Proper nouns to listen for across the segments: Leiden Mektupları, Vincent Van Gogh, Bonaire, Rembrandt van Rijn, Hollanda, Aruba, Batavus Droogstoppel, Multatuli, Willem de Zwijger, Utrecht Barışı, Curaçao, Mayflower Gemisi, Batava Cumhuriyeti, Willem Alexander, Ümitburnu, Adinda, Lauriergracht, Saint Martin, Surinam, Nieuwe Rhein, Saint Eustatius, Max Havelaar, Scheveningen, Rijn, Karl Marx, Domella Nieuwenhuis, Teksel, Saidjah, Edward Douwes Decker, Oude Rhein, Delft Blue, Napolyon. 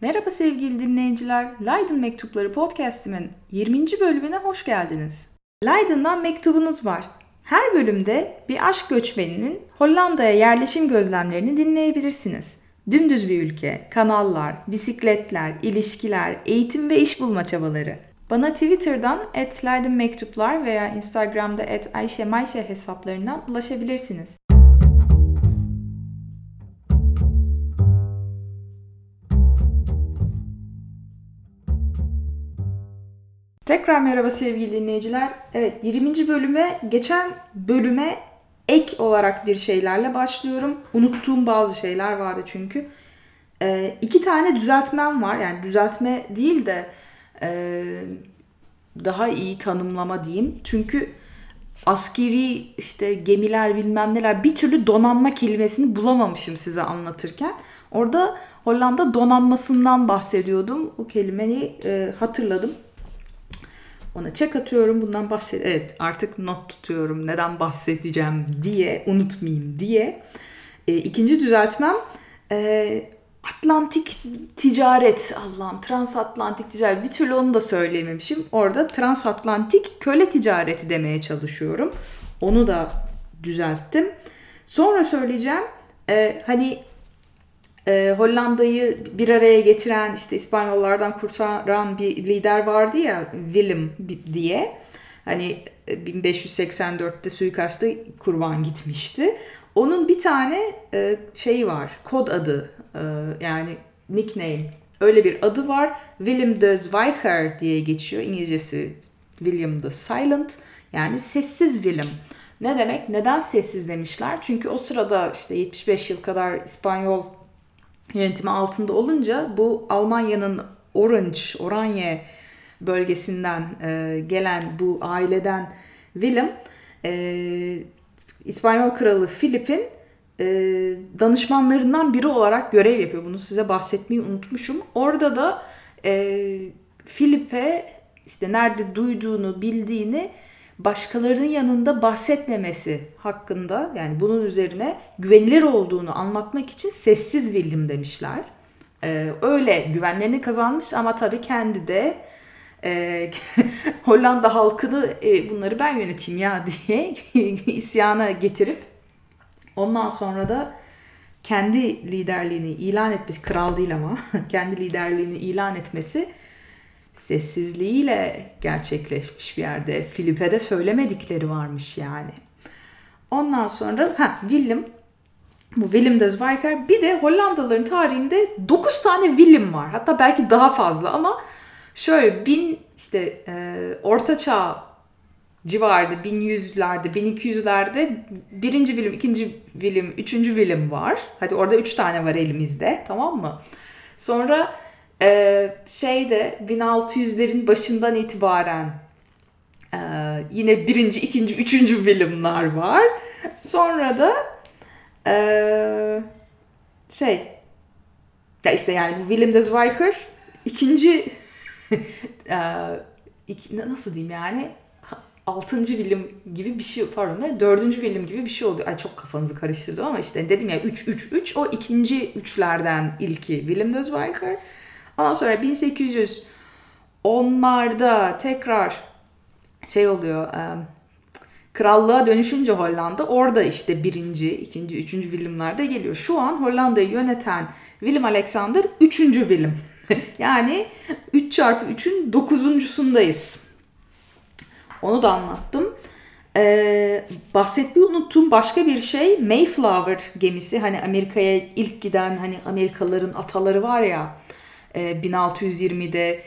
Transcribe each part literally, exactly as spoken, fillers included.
Merhaba sevgili dinleyiciler, Leiden Mektupları podcast'imin yirminci bölümüne hoş geldiniz. Leiden'dan mektubunuz var. Her bölümde bir aşk göçmeninin Hollanda'ya yerleşim gözlemlerini dinleyebilirsiniz. Dümdüz bir ülke, kanallar, bisikletler, ilişkiler, eğitim ve iş bulma çabaları. Bana Twitter'dan et Leiden Mektuplar veya Instagram'da et Ayşe Mayşe hesaplarından ulaşabilirsiniz. Tekrar merhaba sevgili dinleyiciler. Evet, yirminci bölüme, geçen bölüme ek olarak bir şeylerle başlıyorum. Unuttuğum bazı şeyler vardı çünkü. E, iki tane düzeltmem var. Yani düzeltme değil de e, daha iyi tanımlama diyeyim. Çünkü askeri işte gemiler bilmem neler bir türlü donanma kelimesini bulamamışım size anlatırken. Orada Hollanda donanmasından bahsediyordum. O kelimeyi e, hatırladım. Ona çek atıyorum, bundan bahset. Evet, artık not tutuyorum. Neden bahsedeceğim diye, unutmayayım diye. E, ikinci düzeltmem e, Atlantik ticaret. Allah'ım, transatlantik ticaret. Bir türlü onu da söyleyememişim. Orada transatlantik köle ticareti demeye çalışıyorum. Onu da düzelttim. Sonra söyleyeceğim. E, hani e, Hollanda'yı bir araya getiren, işte İspanyollardan kurtaran bir lider vardı ya, Willem diye. Hani bin beş yüz seksen dörtte suikasta kurban gitmişti. Onun bir tane e, şeyi var, kod adı, e, yani nickname, öyle bir adı var. Willem de Zwijger diye geçiyor. İngilizcesi William the Silent, yani sessiz Willem. Ne demek? Neden sessiz demişler? Çünkü o sırada işte yetmiş beş yıl kadar İspanyol yönetimi altında olunca bu Almanya'nın Orange, Oranje bölgesinden e, gelen bu aileden Willem, e, İspanyol Kralı Filip'in e, danışmanlarından biri olarak görev yapıyor. Bunu size bahsetmeyi unutmuşum. Orada da e, Filip'e işte nerede duyduğunu, bildiğini başkalarının yanında bahsetmemesi hakkında, yani bunun üzerine güvenilir olduğunu anlatmak için sessiz Willem demişler. Ee, öyle güvenlerini kazanmış ama tabii kendi de e, Hollanda halkını e, bunları ben yöneteyim ya diye isyana getirip ondan sonra da kendi liderliğini ilan etmesi, kral değil ama kendi liderliğini ilan etmesi sessizliğiyle gerçekleşmiş bir yerde. Filip'e de söylemedikleri varmış yani. Ondan sonra ha, Willem, bu Willem de Zwijger, bir de Hollandalıların tarihinde dokuz tane Willem var. Hatta belki daha fazla ama şöyle bin işte e, Orta Çağ civarında bin yüzlerde, bin iki yüzlerde birinci Willem, ikinci Willem, üçüncü Willem var. Hadi orada üç tane var elimizde, tamam mı? Sonra Ee, şeyde bin altı yüzlerin başından itibaren e, yine birinci, ikinci, üçüncü Willem'lar var. Sonra da e, şey ya işte yani bu Willem de Zwijger ikinci e, iki, nasıl diyeyim yani altıncı Willem gibi bir şey, pardon da dördüncü Willem gibi bir şey oluyor. Ay çok kafanızı karıştırdım ama işte dedim ya üç üç üç, o ikinci üçlerden ilki Willem de Zwijger. Ondan sonra bin sekiz yüz onlarda tekrar şey oluyor, e, krallığa dönüşünce Hollanda, orada işte birinci, ikinci, üçüncü Willem'lar da geliyor. Şu an Hollanda'yı yöneten Willem Alexander üçüncü Willem. Yani üç çarpı üçün dokuzuncusundayız. Onu da anlattım. Ee, bahsetmeyi unuttuğum başka bir şey Mayflower gemisi. Hani Amerika'ya ilk giden, hani Amerikalıların ataları var ya. bin altı yüz yirmide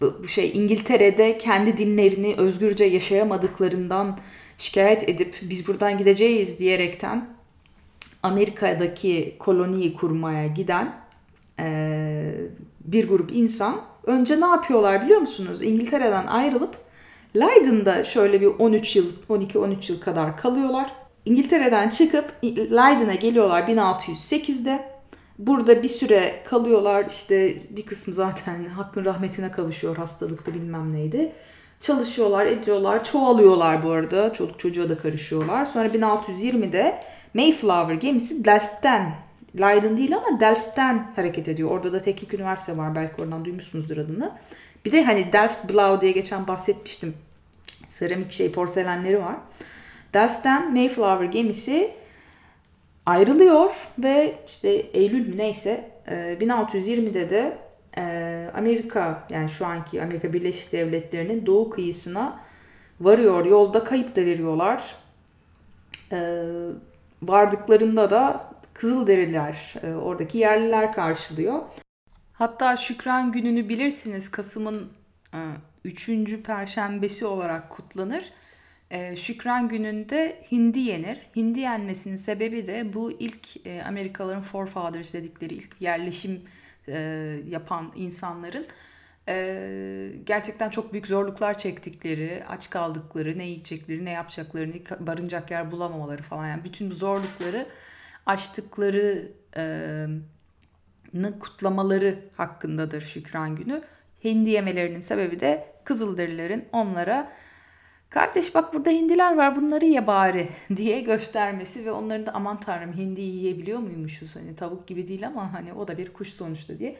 bu şey İngiltere'de kendi dinlerini özgürce yaşayamadıklarından şikayet edip biz buradan gideceğiz diyerekten Amerika'daki koloniyi kurmaya giden e, bir grup insan önce ne yapıyorlar biliyor musunuz? İngiltere'den ayrılıp Leiden'da şöyle bir on üç yıl, on iki on üç yıl kadar kalıyorlar. İngiltere'den çıkıp Leiden'a geliyorlar bin altı yüz sekizde. Burada bir süre kalıyorlar, işte bir kısmı zaten hakkın rahmetine kavuşuyor, hastalıklı bilmem neydi. Çalışıyorlar, ediyorlar, çoğalıyorlar bu arada, çoluk çocuğa da karışıyorlar. Sonra bin altı yüz yirmide Mayflower gemisi Delft'ten Leiden değil ama Delft'ten hareket ediyor. Orada da teknik üniversite var, belki oradan duymuşsunuzdur adını. Bir de hani Delft Blue diye geçen bahsetmiştim. Seramik şey porselenleri var. Delft'ten Mayflower gemisi ayrılıyor ve işte Eylül mü neyse bin altı yüz yirmide de Amerika, yani şu anki Amerika Birleşik Devletleri'nin doğu kıyısına varıyor. Yolda kayıp da veriyorlar. Vardıklarında da Kızılderililer, oradaki yerliler karşılıyor. Hatta Şükran Günü'nü bilirsiniz, Kasım'ın üçüncü Perşembesi olarak kutlanır. Şükran Günü'nde hindi yenir. Hindi yenmesinin sebebi de bu ilk Amerikalıların forefathers dedikleri ilk yerleşim yapan insanların gerçekten çok büyük zorluklar çektikleri, aç kaldıkları, ne yiyecekleri, ne yapacaklarını, barınacak yer bulamamaları falan, yani bütün bu zorlukları aştıklarını kutlamaları hakkındadır Şükran Günü. Hindi yemelerinin sebebi de Kızılderililerin onlara "Kardeş bak burada hindiler var, bunları ye bari" diye göstermesi ve onların da "Aman tanrım, hindi yiyebiliyor muymuşuz? Hani tavuk gibi değil ama hani o da bir kuş sonuçta" diye.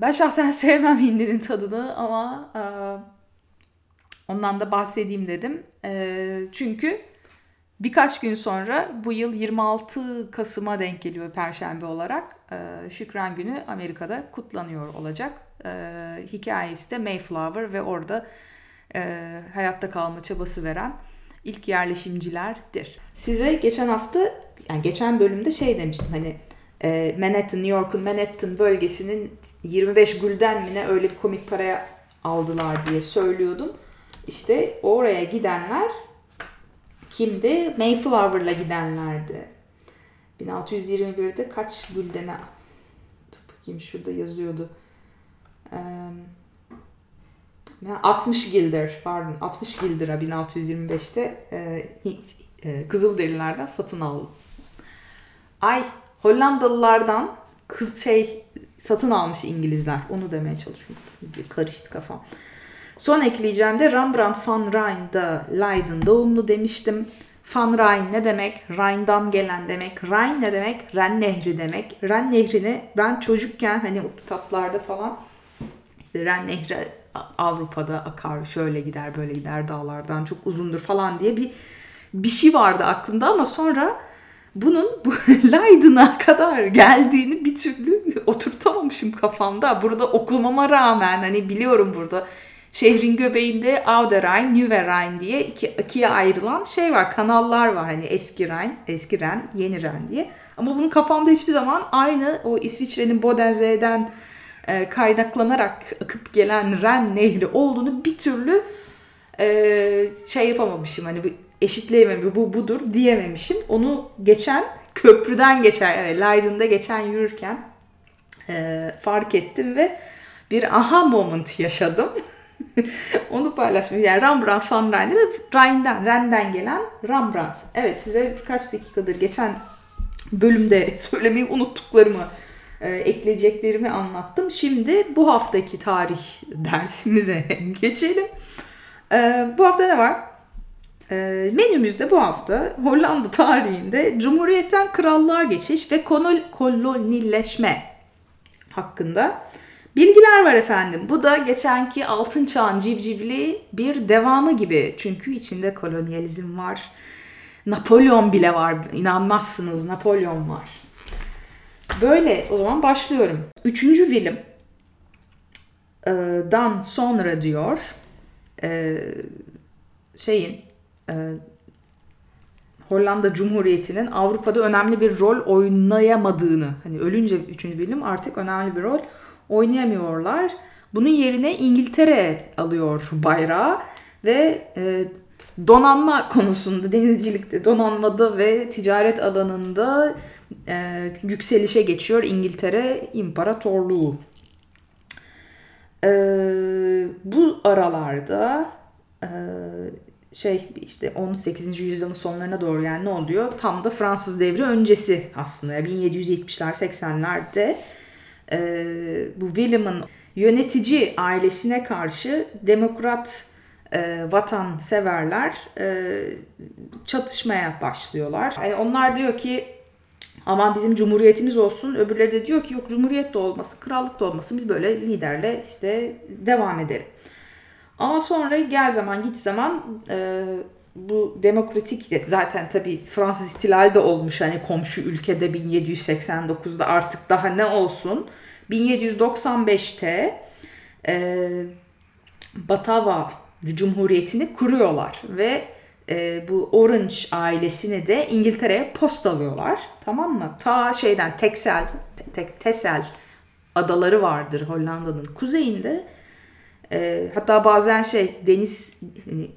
Ben şahsen sevmem hindinin tadını ama ondan da bahsedeyim dedim. Çünkü birkaç gün sonra, bu yıl yirmi altı Kasım'a denk geliyor Perşembe olarak, Şükran Günü Amerika'da kutlanıyor olacak. Hikayesi de Mayflower ve orada E, hayatta kalma çabası veren ilk yerleşimcilerdir. Size geçen hafta, yani geçen bölümde şey demiştim, hani e, Manhattan, New York'un Manhattan bölgesinin yirmi beş gulden mi ne öyle bir komik paraya aldılar diye söylüyordum. İşte oraya gidenler kimdi? Mayflower'la gidenlerdi. bin altı yüz yirmi birde kaç guldene? Dur bakayım, şurada yazıyordu. Eee altmış guilder, pardon altmış guilder'a bin altı yüz yirmi beşte e, e, Kızılderililerden satın aldı. Ay, Hollandalılardan kız şey satın almış İngilizler. Onu demeye çalışıyorum. Karıştı kafam. Son ekleyeceğim de Rembrandt van Rijn da Leiden doğumlu demiştim. Van Rijn ne demek? Rhine'dan gelen demek. Rhein ne demek? Ren Nehri demek. Ren Nehri'ni ben çocukken hani o kitaplarda falan işte Ren Nehri Avrupa'da akar, şöyle gider, böyle gider, dağlardan çok uzundur falan diye bir bir şey vardı aklımda ama sonra bunun bu Leiden'a kadar geldiğini bir türlü oturtamamışım kafamda. Burada okumama rağmen hani biliyorum, burada şehrin göbeğinde Oude Rhein, Nieuwe Rhein diye iki, ikiye ayrılan şey var, kanallar var, hani eski Rhein, eski Ren, yeni Ren diye. Ama bunun kafamda hiçbir zaman aynı o İsviçre'nin Bodensee'den kaynaklanarak akıp gelen Ren Nehri olduğunu bir türlü şey yapamamışım. Hani eşitleyemem, bu budur diyememişim. Onu geçen köprüden geçer, yani Leiden'da geçen yürürken fark ettim ve bir aha moment yaşadım. Onu paylaşmayayım. Yani Rembrandt van Rijn'de ve Rijn'den, Ren'den gelen Rembrandt. Evet, size birkaç dakikadır geçen bölümde söylemeyi unuttuklarımı, ekleyeceklerimi anlattım. Şimdi bu haftaki tarih dersimize geçelim. Ee, bu hafta ne var? Ee, menümüzde bu hafta Hollanda tarihinde Cumhuriyet'ten krallığa geçiş ve konol- kolonileşme hakkında bilgiler var efendim. Bu da geçenki Altın Çağ'ın civcivli bir devamı gibi. Çünkü içinde kolonyalizm var. Napolyon bile var. İnanmazsınız, Napolyon var. Böyle, o zaman başlıyorum. Üçüncü Willem'dan sonra diyor şeyin Hollanda Cumhuriyeti'nin Avrupa'da önemli bir rol oynayamadığını, hani ölünce Üçüncü Willem artık önemli bir rol oynayamıyorlar. Bunun yerine İngiltere alıyor bayrağı ve donanma konusunda, denizcilikte, donanmada ve ticaret alanında e, yükselişe geçiyor İngiltere İmparatorluğu. E, bu aralarda e, şey işte on sekizinci yüzyılın sonlarına doğru, yani ne oluyor? Tam da Fransız Devri öncesi aslında. bin yedi yüz yetmişler, seksenlerde e, bu William'ın yönetici ailesine karşı demokrat E, vatanseverler e, çatışmaya başlıyorlar. Yani onlar diyor ki aman bizim cumhuriyetimiz olsun. Öbürleri de diyor ki yok cumhuriyet de olmasın, krallık da olmasın. Biz böyle liderle işte devam edelim. Ama sonra gel zaman git zaman e, bu demokratik de zaten tabii Fransız ihtilali de olmuş. Hani komşu ülkede bin yedi yüz seksen dokuzda artık daha ne olsun. bin yedi yüz doksan beşte e, Batava Cumhuriyeti'ni kuruyorlar ve e, bu Orange ailesini de İngiltere'ye postalıyorlar. Tamam mı? Ta şeyden Teksel, te- Teksel adaları vardır Hollanda'nın kuzeyinde. E, hatta bazen şey deniz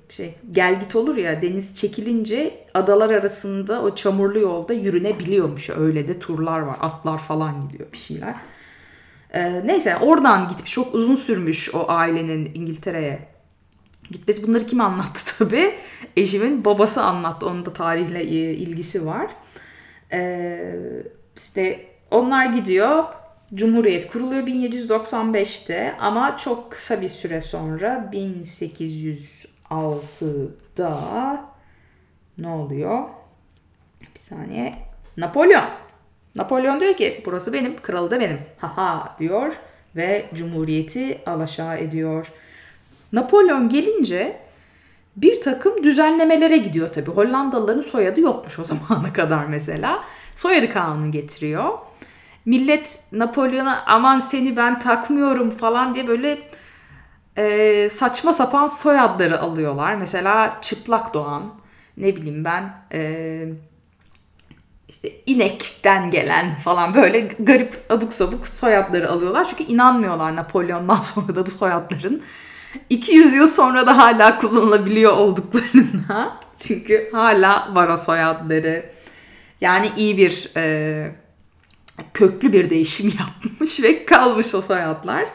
şey gel git olur ya, deniz çekilince adalar arasında o çamurlu yolda yürünebiliyormuş. Öyle de turlar var. Atlar falan gidiyor, bir şeyler. E, neyse oradan gitmiş. Çok uzun sürmüş o ailenin İngiltere'ye gitmesi. Bunları kim anlattı tabii? Eşimin babası anlattı. Onun da tarihle ilgisi var. Ee, işte onlar gidiyor. Cumhuriyet kuruluyor bin yedi yüz doksan beşte ama çok kısa bir süre sonra bin sekiz yüz altıda ne oluyor? Bir saniye. Napolyon. Napolyon diyor ki burası benim, kralı da benim. Haha diyor ve Cumhuriyeti alaşağı ediyor. Napolyon gelince bir takım düzenlemelere gidiyor tabii. Hollandalıların soyadı yokmuş o zamana kadar mesela. Soyadı kanunu getiriyor. Millet Napolyon'a aman seni ben takmıyorum falan diye böyle e, saçma sapan soyadları alıyorlar. Mesela çıplak doğan, ne bileyim ben e, işte inekten gelen falan böyle garip abuk sabuk soyadları alıyorlar. Çünkü inanmıyorlar Napolyon'dan sonra da bu soyadların iki yüz yıl sonra da hala kullanılabiliyor olduklarına. Çünkü hala var o soyadları. Yani iyi bir e, köklü bir değişim yapmış ve kalmış o soyadlar.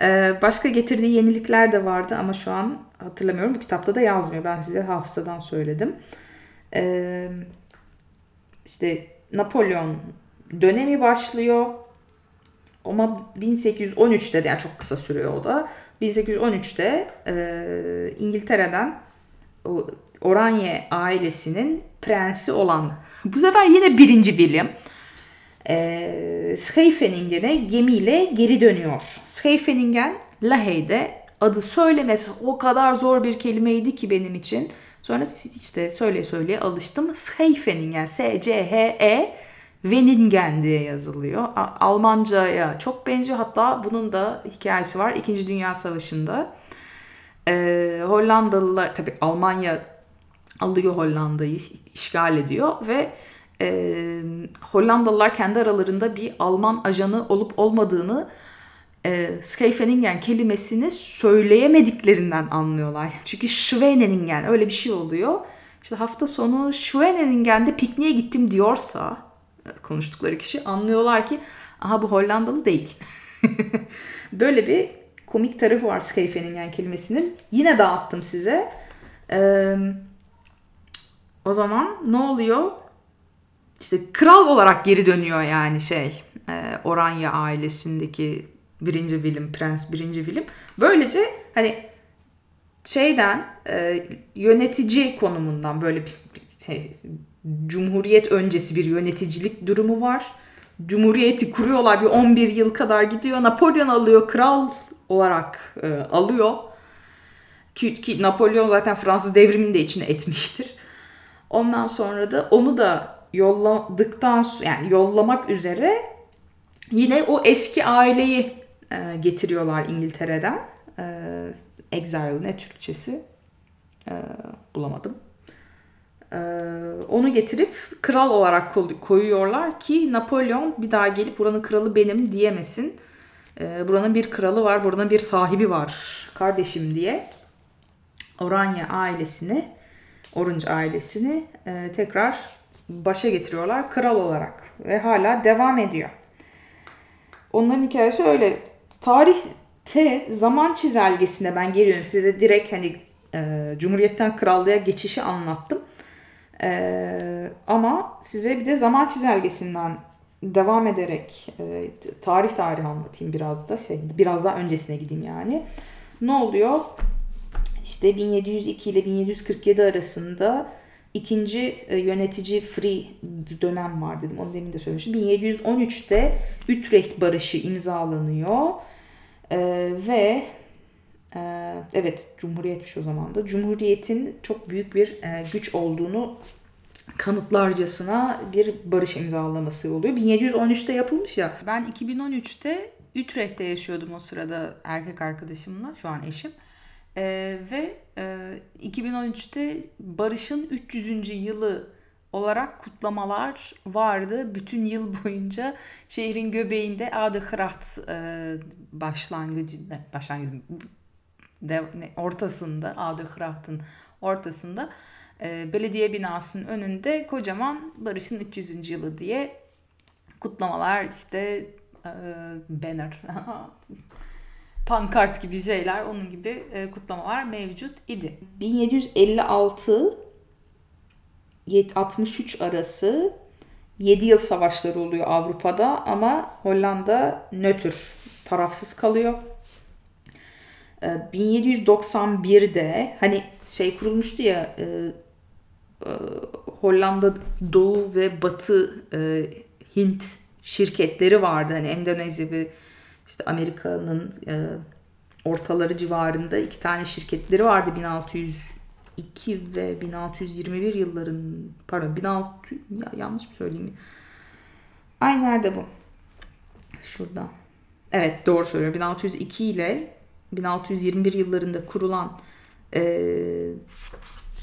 E, başka getirdiği yenilikler de vardı ama şu an hatırlamıyorum. Bu kitapta da yazmıyor. Ben size hafızadan söyledim. E, işte Napolyon dönemi başlıyor. Ama bin sekiz yüz on üçte de yani çok kısa sürüyor o da. bin sekiz yüz on üçte e, İngiltere'den o Oranje ailesinin prensi olan bu sefer yine birinci Willem e, Scheveningen'e gemiyle geri dönüyor. Scheveningen, Lahey'de adı söylemesi o kadar zor bir kelimeydi ki benim için. Sonra işte söyleye söyleye alıştım. Scheveningen, S C H E Veningen diye yazılıyor. Almanca'ya çok benziyor. Hatta bunun da hikayesi var. İkinci Dünya Savaşı'nda ee, Hollandalılar, tabii Almanya alıyor Hollanda'yı, işgal ediyor ve e, Hollandalılar kendi aralarında bir Alman ajanı olup olmadığını e, Scheveningen kelimesini söyleyemediklerinden anlıyorlar. Çünkü Scheveningen öyle bir şey oluyor. İşte hafta sonu Scheveningen'de pikniğe gittim diyorsa konuştukları kişi, anlıyorlar ki aha bu Hollandalı değil. Böyle bir komik tarafı var Scheveningen kelimesinin. Yine dağıttım size. Ee, o zaman ne oluyor? İşte kral olarak geri dönüyor yani şey e, Oranje ailesindeki birinci Willem, Prens birinci Willem. Böylece hani şeyden e, yönetici konumundan böyle bir, bir şey, Cumhuriyet öncesi bir yöneticilik durumu var. Cumhuriyeti kuruyorlar, bir on bir yıl kadar gidiyor. Napolyon alıyor, kral olarak e, alıyor. Ki, ki Napolyon zaten Fransız devrimini de içine etmiştir. Ondan sonra da onu da yolladıktan yani yollamak üzere yine o eski aileyi e, getiriyorlar İngiltere'den. E, Exile ne Türkçesi? E, bulamadım. Onu getirip kral olarak koyuyorlar ki Napolyon bir daha gelip buranın kralı benim diyemesin. Buranın bir kralı var, buranın bir sahibi var kardeşim diye Oranje ailesini, Orange ailesini tekrar başa getiriyorlar kral olarak ve hala devam ediyor. Onların hikayesi öyle. Tarihte zaman çizelgesine ben geliyorum. Size direkt hani Cumhuriyet'ten krallığa geçişi anlattım. Ee, ama size bir de zaman çizelgesinden devam ederek e, tarih tarih anlatayım biraz da şey, biraz daha öncesine gideyim yani. Ne oluyor? İşte bin yedi yüz iki ile bin yedi yüz kırk yedi arasında İkinci yönetici free dönem var dedim. Onu demin de söylemiştim. bin yedi yüz on üçte Utrecht Barışı imzalanıyor. Ee, ve e, evet Cumhuriyetmiş o zaman da. Cumhuriyetin çok büyük bir e, güç olduğunu kanıtlarcasına bir barış imzalaması oluyor. bin yedi yüz on üçte yapılmış ya. Ben iki bin on üçte Utrecht'te yaşıyordum o sırada erkek arkadaşımla, şu an eşim. Ee, ve e, iki bin on üçte Barış'ın üç yüzüncü yılı olarak kutlamalar vardı. Bütün yıl boyunca şehrin göbeğinde Oude Rhein e, başlangıcında, başlangıcında de, ne, ortasında, Oude Rhein'in ortasında e, belediye binasının önünde kocaman Barış'ın üç yüzüncü yılı diye kutlamalar, işte e, banner pankart gibi şeyler, onun gibi kutlamalar mevcut idi. bin yedi yüz elli altı altmış üç arası yedi yıl savaşları oluyor Avrupa'da ama Hollanda nötr, tarafsız kalıyor. bin yedi yüz doksan birde hani şey kurulmuştu ya, Hollanda Doğu ve Batı Hint şirketleri vardı. Hani Endonezya ve İşte Amerika'nın e, ortaları civarında iki tane şirketleri vardı bin altı yüz iki ve bin altı yüz yirmi bir yılların, pardon bin altı yüz, ya yanlış mı söyleyeyim? Ay nerede bu? Şurada. Evet doğru söylüyorum. bin altı yüz iki ile bin altı yüz yirmi bir yıllarında kurulan e,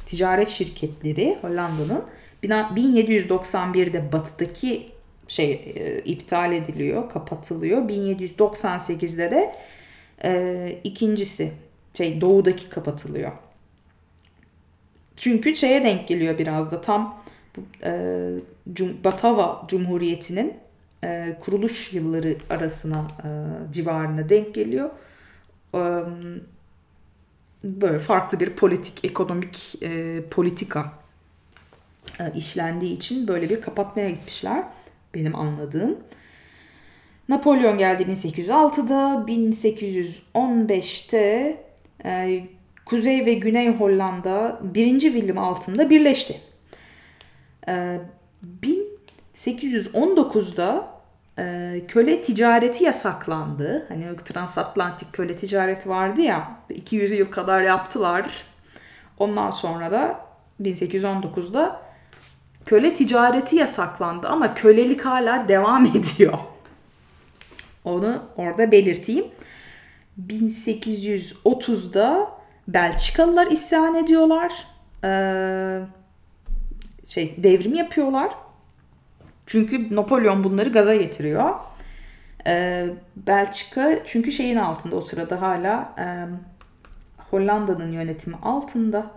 ticaret şirketleri Hollanda'nın bin yedi yüz doksan birde batıdaki şey e, iptal ediliyor, kapatılıyor. bin yedi yüz doksan sekizde de e, ikincisi şey doğudaki kapatılıyor. Çünkü şeye denk geliyor biraz da tam e, Cum- Batava Cumhuriyeti'nin e, kuruluş yılları arasına e, civarına denk geliyor. E, böyle farklı bir politik, ekonomik e, politika e, işlendiği için böyle bir kapatmaya gitmişler. Benim anladığım. Napolyon geldi bin sekiz yüz altıda, bin sekiz yüz on beşte e, Kuzey ve Güney Hollanda birinci Willem altında birleşti. E, bin sekiz yüz on dokuzda e, köle ticareti yasaklandı. Hani Transatlantik köle ticareti vardı ya, iki yüz yıl kadar yaptılar. Ondan sonra da bin sekiz yüz on dokuzda köle ticareti yasaklandı ama kölelik hala devam ediyor. Onu orada belirteyim. bin sekiz yüz otuzda Belçikalılar isyan ediyorlar. Ee, şey devrim yapıyorlar. Çünkü Napolyon bunları gaza getiriyor. Ee, Belçika çünkü şeyin altında o sırada hala e, Hollanda'nın yönetimi altında.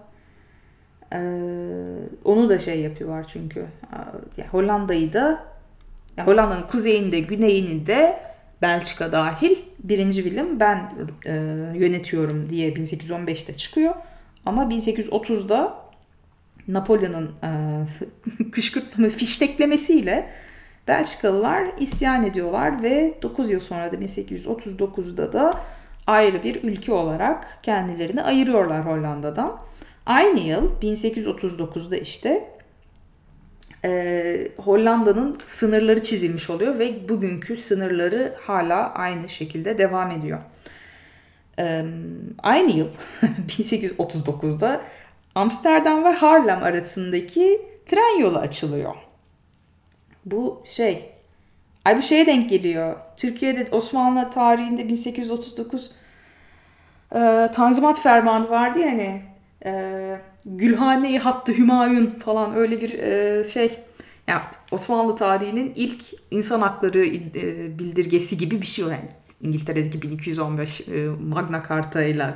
Ee, onu da şey yapıyorlar çünkü yani Hollanda'yı da yani Hollanda'nın kuzeyinde, güneyini de Belçika dahil birinci Willem ben e, yönetiyorum diye bin sekiz yüz on beşte çıkıyor ama bin sekiz yüz otuzda Napolyon'un e, kışkırtma fişteklemesiyle Belçikalılar isyan ediyorlar ve dokuz yıl sonra da bin sekiz yüz otuz dokuzda da ayrı bir ülke olarak kendilerini ayırıyorlar Hollanda'dan. Aynı yıl bin sekiz yüz otuz dokuzda işte e, Hollanda'nın sınırları çizilmiş oluyor ve bugünkü sınırları hala aynı şekilde devam ediyor. E, aynı yıl bin sekiz yüz otuz dokuzda Amsterdam ve Harlem arasındaki tren yolu açılıyor. Bu şey, ay bu şeye denk geliyor. Türkiye'de Osmanlı tarihinde bin sekiz yüz otuz dokuz e, Tanzimat Fermanı vardı ya hani. Ee, Gülhane-i Hattı Hümayun falan öyle bir e, şey yani Osmanlı tarihinin ilk insan hakları e, bildirgesi gibi bir şey yani İngiltere'deki bin iki yüz on beş e, Magna Carta ile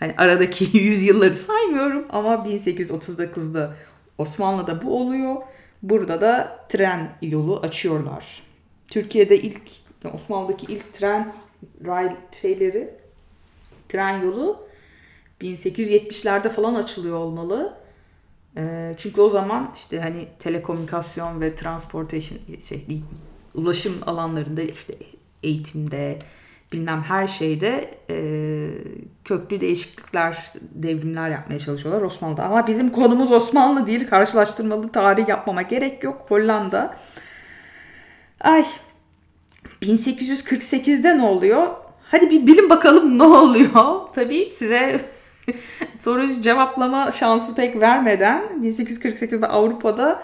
hani aradaki yüzyılları saymıyorum ama bin sekiz yüz otuz dokuzda Osmanlı'da bu oluyor, burada da tren yolu açıyorlar. Türkiye'de ilk yani Osmanlı'daki ilk tren rail şeyleri tren yolu bin sekiz yüz yetmişlerde falan açılıyor olmalı. E, çünkü o zaman işte hani telekomünikasyon ve transportation şey, ulaşım alanlarında işte eğitimde, bilmem her şeyde e, köklü değişiklikler, devrimler yapmaya çalışıyorlar Osmanlı'da. Ama bizim konumuz Osmanlı değil, karşılaştırmalı tarih yapmama gerek yok. Hollanda. Ay, bin sekiz yüz kırk sekizde ne oluyor? Hadi bir bilin bakalım ne oluyor? Tabii size soru cevaplama şansı pek vermeden bin sekiz yüz kırk sekizde Avrupa'da,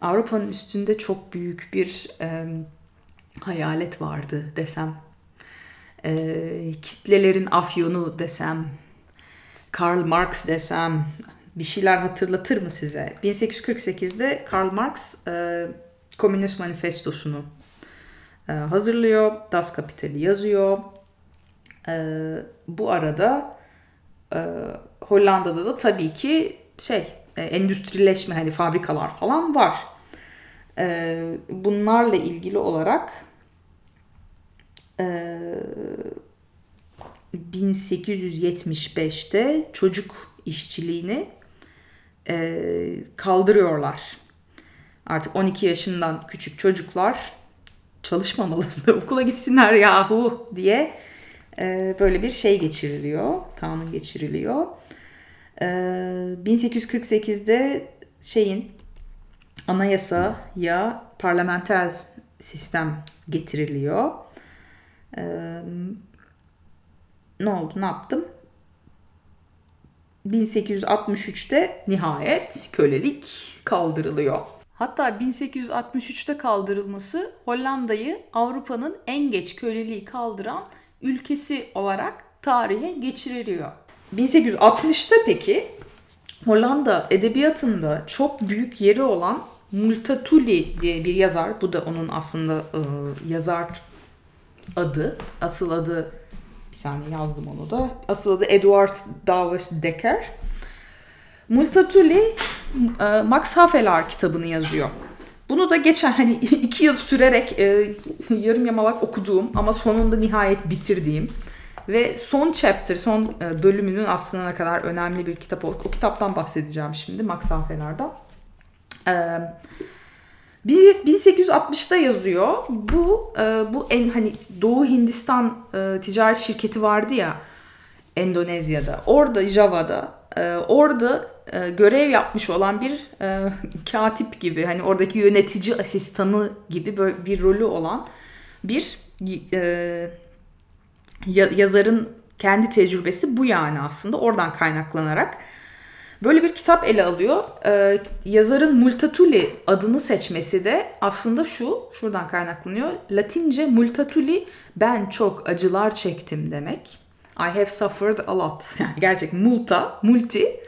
Avrupa'nın üstünde çok büyük bir e, hayalet vardı desem. E, kitlelerin afyonu desem, Karl Marx desem bir şeyler hatırlatır mı size? bin sekiz yüz kırk sekizde Karl Marx e, Komünist Manifestosunu e, hazırlıyor, Das Kapital'i yazıyor. E, bu arada e, Hollanda'da da tabii ki şey e, endüstrileşme, hani fabrikalar falan var. E, bunlarla ilgili olarak bin sekiz yüz yetmiş beşte çocuk işçiliğini kaldırıyorlar. Artık on iki yaşından küçük çocuklar çalışmamalı, okula gitsinler yahu diye böyle bir şey geçiriliyor, kanun geçiriliyor. bin sekiz yüz kırk sekizde şeyin anayasaya parlamenter sistem getiriliyor. Ee, ne oldu, ne yaptım? bin sekiz yüz altmış üçte nihayet kölelik kaldırılıyor. Hatta bin sekiz yüz altmış üçte kaldırılması Hollanda'yı Avrupa'nın en geç köleliği kaldıran ülkesi olarak tarihe geçiriliyor. bin sekiz yüz altmışta peki Hollanda edebiyatında çok büyük yeri olan Multatuli diye bir yazar, bu da onun aslında e, yazar adı, asıl adı, bir saniye yazdım onu da, asıl adı Edward Douwes Decker. Multatuli Max Havelaar kitabını yazıyor. Bunu da geçen hani iki yıl sürerek e, yarım yamalak okuduğum ama sonunda nihayet bitirdiğim ve son chapter, son bölümünün aslına kadar önemli bir kitap. O, o kitaptan bahsedeceğim şimdi, Max Havelaar'dan. Evet. bin sekiz yüz altmışta yazıyor. Bu bu en hani Doğu Hindistan ticaret şirketi vardı ya Endonezya'da. Orada, Java'da. Orada görev yapmış olan bir katip gibi, hani oradaki yönetici asistanı gibi böyle bir rolü olan bir yazarın kendi tecrübesi bu yani aslında. Oradan kaynaklanarak böyle bir kitap ele alıyor. Ee, yazarın Multatuli adını seçmesi de aslında şu, şuradan kaynaklanıyor. Latince Multatuli, ben çok acılar çektim demek. I have suffered a lot. Yani gerçek multa, multi,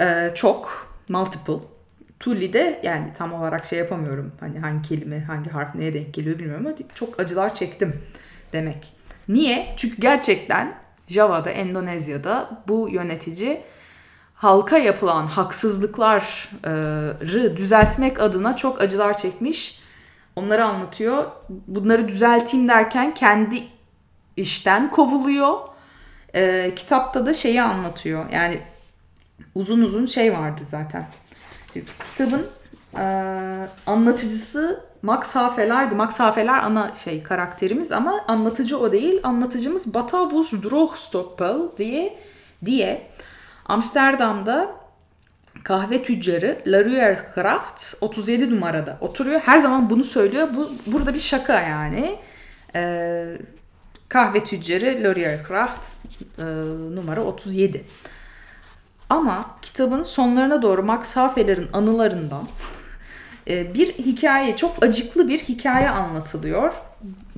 e, çok, multiple. Tuli de yani tam olarak şey yapamıyorum. Hani hangi kelime, hangi harf neye denk geliyor bilmiyorum ama çok acılar çektim demek. Niye? Çünkü gerçekten Java'da, Endonezya'da bu yönetici halka yapılan haksızlıkları düzeltmek adına çok acılar çekmiş. Onları anlatıyor. Bunları düzelteyim derken kendi işten kovuluyor. E, kitapta da şeyi anlatıyor. Yani uzun uzun şey vardı zaten. Şimdi kitabın e, anlatıcısı Max Havelaar'dı. Max Havelaar ana şey karakterimiz ama anlatıcı o değil. Anlatıcımız Batavus Droogstoppel diye diye Amsterdam'da kahve tüccarı Lauriergracht otuz yedi numarada oturuyor. Her zaman bunu söylüyor. Bu burada bir şaka yani. Ee, kahve tüccarı Lauriergracht e, numara otuz yedi. Ama kitabın sonlarına doğru Max Havelaar'ın anılarından e, bir hikaye, çok acıklı bir hikaye anlatılıyor.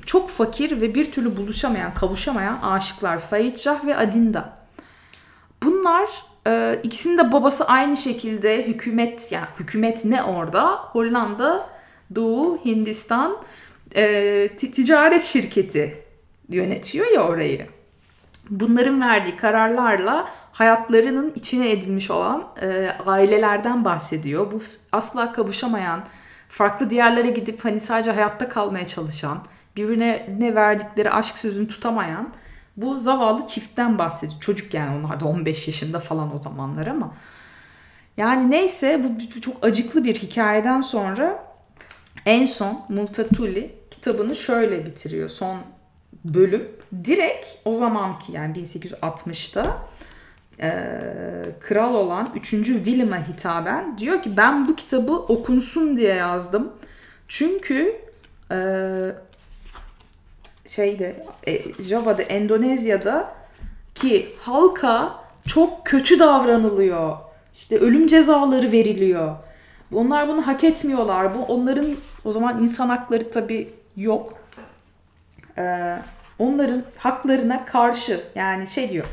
Çok fakir ve bir türlü buluşamayan, kavuşamayan aşıklar Saidjah ve Adinda. Bunlar e, ikisinin de babası aynı şekilde hükümet, yani hükümet ne orada? Hollanda, Doğu Hindistan e, t- ticaret şirketi yönetiyor ya orayı. Bunların verdiği kararlarla hayatlarının içine edilmiş olan e, ailelerden bahsediyor. Bu asla kavuşamayan, farklı diyarlara gidip hani sadece hayatta kalmaya çalışan, birbirine verdikleri aşk sözünü tutamayan bu zavallı çiftten bahsediyor. Çocuk yani, onlar da on beş yaşında falan o zamanlar ama. Yani neyse, bu çok acıklı bir hikayeden sonra en son Multatuli kitabını şöyle bitiriyor. Son bölüp direkt o zamanki yani bin sekiz yüz altmışta e, kral olan üçüncü Willem'e hitaben diyor ki ben bu kitabı okunsun diye yazdım. Çünkü e, şeyde e, Java'da, Endonezya'da ki halka çok kötü davranılıyor. İşte ölüm cezaları veriliyor. Onlar bunu hak etmiyorlar. Bu onların o zaman insan hakları tabii yok. Ee, onların haklarına karşı yani şey diyor.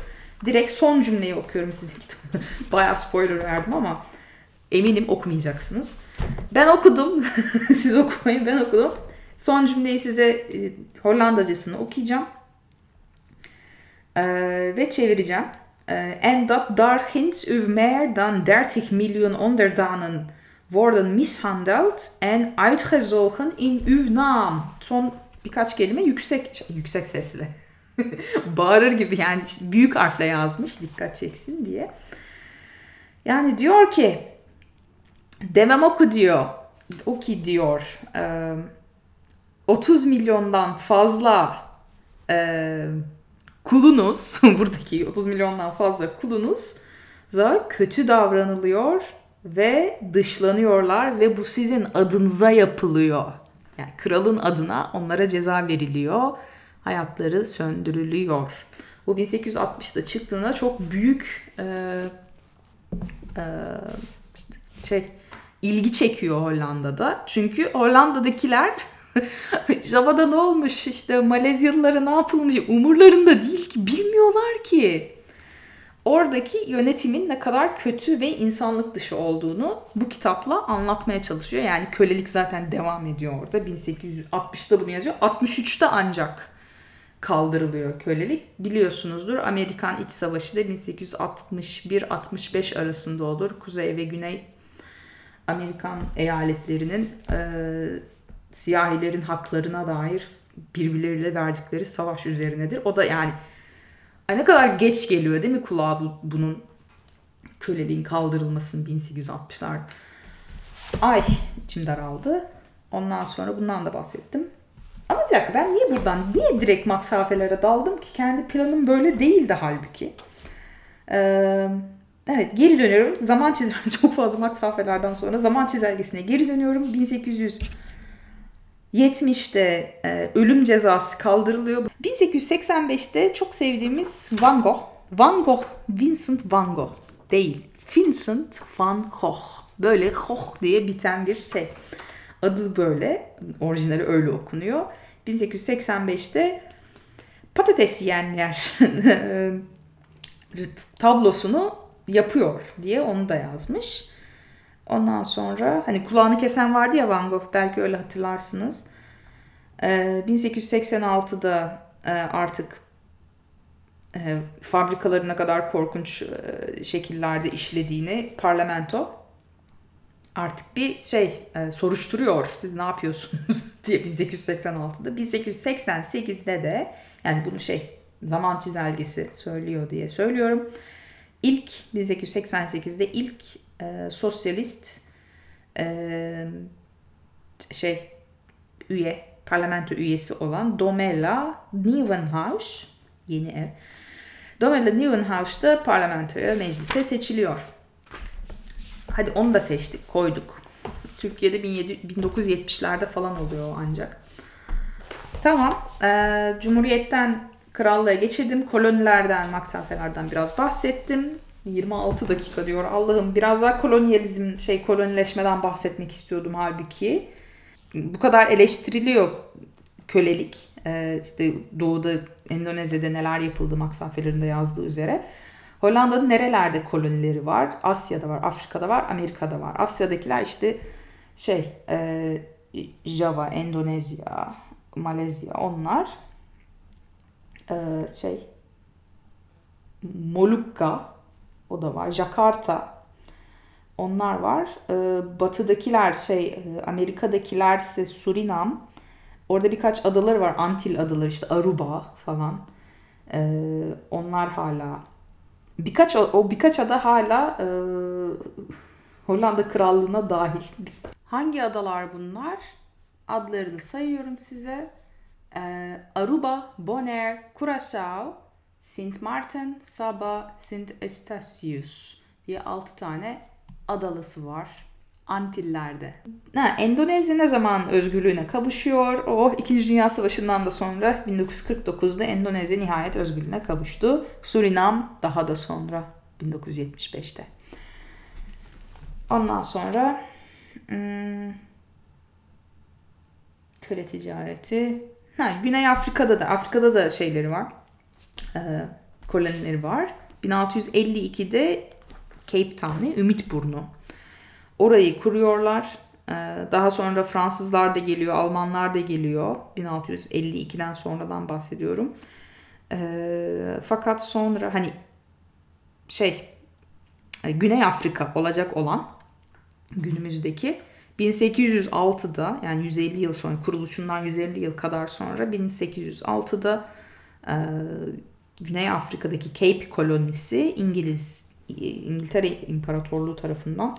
Direkt son cümleyi okuyorum sizin kitabı. Bayağı spoiler verdim ama eminim okumayacaksınız. Ben okudum. Siz okumayın, ben okudum. Son cümleyi size e, Hollandacasını okuyacağım. Ee, ve çevireceğim. Ee, en dat daarginds uw meer dan dertig miljoen onderdanen worden mishandeld en uitgezogen in uw naam. Son birkaç kelime yüksek yüksek sesle. Bağırır gibi yani büyük harfle yazmış dikkat çeksin diye. Yani diyor ki demem oku diyor. O ki diyor e, otuz milyondan fazla e, kulunuz buradaki otuz milyondan fazla kulunuz za kötü davranılıyor ve dışlanıyorlar ve bu sizin adınıza yapılıyor. Yani kralın adına onlara ceza veriliyor. Hayatları söndürülüyor. Bu bin sekiz yüz altmışta çıktığında çok büyük e, e, şey, ilgi çekiyor Hollanda'da. Çünkü Hollanda'dakiler Java'da ne olmuş işte Malezyalılara ne yapılmış umurlarında değil ki bilmiyorlar ki. Oradaki yönetimin ne kadar kötü ve insanlık dışı olduğunu bu kitapla anlatmaya çalışıyor. Yani kölelik zaten devam ediyor orada. bin sekiz yüz altmışta bunu yazıyor. altmış üçte ancak kaldırılıyor kölelik. Biliyorsunuzdur Amerikan İç Savaşı da bin sekiz yüz altmış bir altmış beş arasında olur. Kuzey ve Güney Amerikan eyaletlerinin e, siyahilerin haklarına dair birbirleriyle verdikleri savaş üzerinedir. O da yani ay ne kadar geç geliyor değil mi kulağa bu, bunun köleliğin kaldırılmasının bin sekiz yüz altmışlar. Ay içim daraldı. Ondan sonra bundan da bahsettim. Ama bir dakika ben niye buradan, niye direkt Max Havelaar'a daldım ki? Kendi planım böyle değildi halbuki. Ee, evet geri dönüyorum. Zaman çizelgesi çok fazla Max Havelaar'dan sonra zaman çizelgesine geri dönüyorum. bin sekiz yüz yetmişte e, ölüm cezası kaldırılıyor. bin sekiz yüz seksen beşte çok sevdiğimiz Van Gogh. Van Gogh, Vincent Van Gogh değil. Vincent Van Gogh. Böyle Gogh diye biten bir şey. Adı böyle. Orijinali öyle okunuyor. bin sekiz yüz seksen beşte patates yiyenler tablosunu yapıyor diye onu da yazmış. Ondan sonra hani kulağını kesen vardı ya Van Gogh belki öyle hatırlarsınız. Ee, bin sekiz yüz seksen altıda e, artık e, fabrikalarına kadar korkunç e, şekillerde işlediğini parlamento artık bir şey e, soruşturuyor. Siz ne yapıyorsunuz diye bin sekiz yüz seksen altıda. bin sekiz yüz seksen sekizde de yani bunu şey zaman çizelgesi söylüyor diye söylüyorum. İlk bin sekiz yüz seksen sekizde ilk E, sosyalist e, şey üye, parlamento üyesi olan Domella Nieuwenhuis yeni ev. Domella Nieuwenhuis da parlamentoya, meclise seçiliyor. Hadi onu da seçtik, koyduk. Türkiye'de bin dokuz yüz yetmişlerde falan oluyor ancak. Tamam, e, Cumhuriyet'ten krallığa geçirdim. Kolonilerden, Max Havelaar'dan biraz bahsettim. yirmi altı dakika diyor. Allah'ım biraz daha kolonyalizm, şey kolonileşmeden bahsetmek istiyordum halbuki. Bu kadar eleştiriliyor kölelik. Ee, işte doğuda, Endonezya'da neler yapıldı Max Havelaar'ın da yazdığı üzere. Hollanda'nın nerelerde kolonileri var? Asya'da var, Afrika'da var, Amerika'da var. Asya'dakiler işte şey, e, Java, Endonezya, Malezya onlar. E, şey, Molukka. O da var. Jakarta. Onlar var. Ee, batıdakiler şey Amerika'dakiler ise Surinam. Orada birkaç adalar var. Antil adaları işte Aruba falan. Ee, onlar hala birkaç o, o birkaç ada hala e, Hollanda Krallığı'na dahil. Hangi adalar bunlar? Adlarını sayıyorum size. e, Aruba, Bonaire, Curaçao, Saint Martin, Saba, Saint Eustatius diye altı tane adalası var Antiller'de. Ha, Endonezya ne zaman özgürlüğüne kavuşuyor? O İkinci Dünya Savaşı'ndan da sonra bin dokuz yüz kırk dokuzda Endonezya nihayet özgürlüğüne kavuştu. Surinam daha da sonra bin dokuz yüz yetmiş beşte. Ondan sonra hmm, köle ticareti. Ha, Güney Afrika'da da Afrika'da da şeyleri var. E, kolonileri var. bin altı yüz elli ikide Cape Town'ı, Ümitburnu. Orayı kuruyorlar. Daha sonra Fransızlar da geliyor, Almanlar da geliyor. bin altı yüz elli ikiden sonradan bahsediyorum. Fakat sonra hani şey Güney Afrika olacak olan günümüzdeki bin sekiz yüz altıda, yani yüz elli yıl sonra, kuruluşundan yüz elli yıl kadar sonra bin sekiz yüz altıda Güney Afrika'daki Cape kolonisi İngiliz İngiltere İmparatorluğu tarafından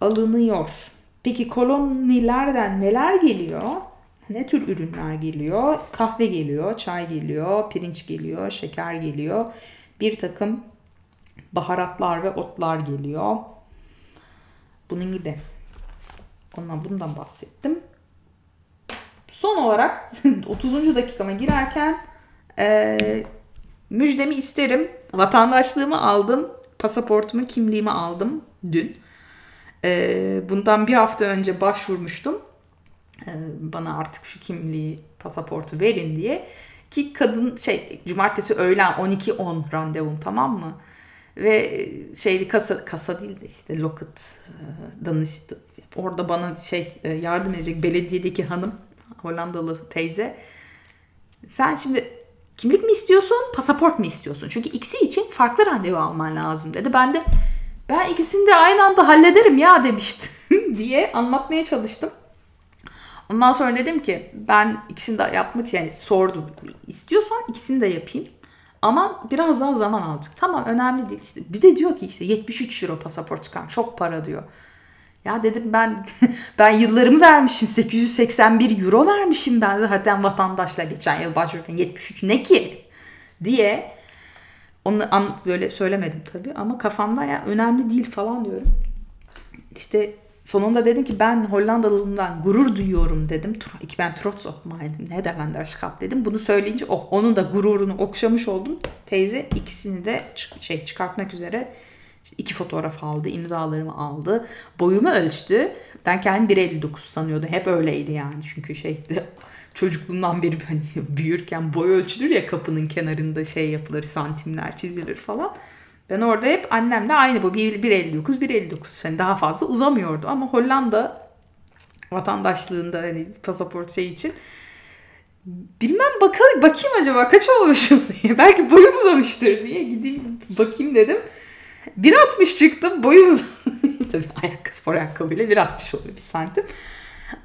alınıyor. Peki kolonilerden neler geliyor? Ne tür ürünler geliyor? Kahve geliyor, çay geliyor, pirinç geliyor, şeker geliyor. Bir takım baharatlar ve otlar geliyor. Bunun gibi. Ondan bundan bahsettim. Son olarak otuzuncu dakikama girerken e, müjdemi isterim. Vatandaşlığımı aldım. Pasaportumu, kimliğimi aldım dün. Bundan bir hafta önce başvurmuştum. Bana artık şu kimliği, pasaportu verin diye. Ki kadın şey cumartesi öğlen on iki on randevum, tamam mı? Ve şeyli kasa kasa değil de işte loket danış, orada bana şey yardım edecek belediyedeki hanım, Hollandalı teyze. Sen şimdi kimlik mi istiyorsun, pasaport mu istiyorsun? Çünkü ikisi için farklı randevu alman lazım dedi. Ben de ben ikisini de aynı anda hallederim ya demiştim diye anlatmaya çalıştım. Ondan sonra dedim ki ben ikisini de yapmak, yani sordum. İstiyorsan ikisini de yapayım. Ama biraz daha zaman alacak. Tamam, önemli değil. İşte bir de diyor ki işte yetmiş üç euro pasaport çıkan çok para diyor. Ya dedim ben ben yıllarımı vermişim. sekiz yüz seksen bir euro vermişim ben zaten vatandaşla geçen yıl başvururken, yetmiş üç ne ki diye. Onu böyle söylemedim tabii ama kafamda ya önemli değil falan diyorum. İşte sonunda dedim ki ben Hollandalılığımdan gurur duyuyorum dedim. İki ben trots op mine Nederlanderschap dedim. Bunu söyleyince oh, onun da gururunu okşamış oldum. Teyze ikisini de şey çıkartmak üzere işte iki fotoğraf aldı, imzalarımı aldı. Boyumu ölçtü. Ben kendim bir elli dokuz sanıyordum. Hep öyleydi yani. Çünkü şeydi, çocukluğumdan beri hani büyürken boy ölçülür ya, kapının kenarında şey yapılır, santimler çizilir falan. Ben orada hep annemle aynı bu bir elli dokuz bir elli dokuz, yani daha fazla uzamıyordu ama Hollanda vatandaşlığında hani pasaport şey için bilmem bakalım bakayım acaba kaç olmuşum diye, belki boyum uzamıştır diye gideyim bakayım dedim. bir altmış çıktım, boyum uzamıştı. Tabii ayak, spor ayakkabıyla bir altmış oluyor, bir santim.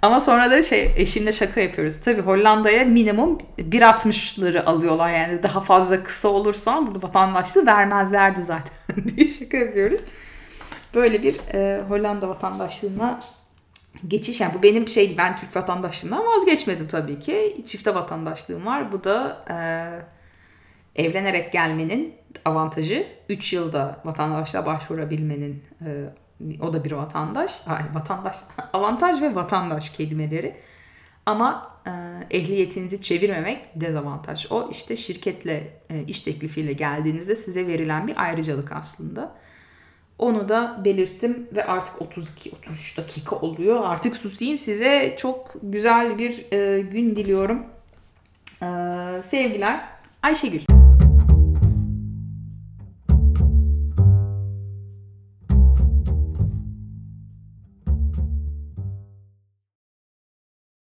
Ama sonra da şey eşimle şaka yapıyoruz. Tabii Hollanda'ya minimum bir altmışları alıyorlar. Yani daha fazla kısa olursam burada vatandaşlığı vermezlerdi zaten diye şaka yapıyoruz. Böyle bir e, Hollanda vatandaşlığına geçiş. Yani bu benim şeydi, ben Türk vatandaşlığından vazgeçmedim tabii ki. Çifte vatandaşlığım var. Bu da e, evlenerek gelmenin avantajı. üç yılda vatandaşlığa başvurabilmenin avantajı. E, O da bir vatandaş. Ay, vatandaş. Avantaj ve vatandaş kelimeleri. Ama e, ehliyetinizi çevirmemek dezavantaj. O işte şirketle, e, iş teklifiyle geldiğinizde size verilen bir ayrıcalık aslında. Onu da belirttim ve artık otuz iki otuz üç dakika oluyor. Artık susayım. Size çok güzel bir e, gün diliyorum. E, sevgiler. Ayşegül.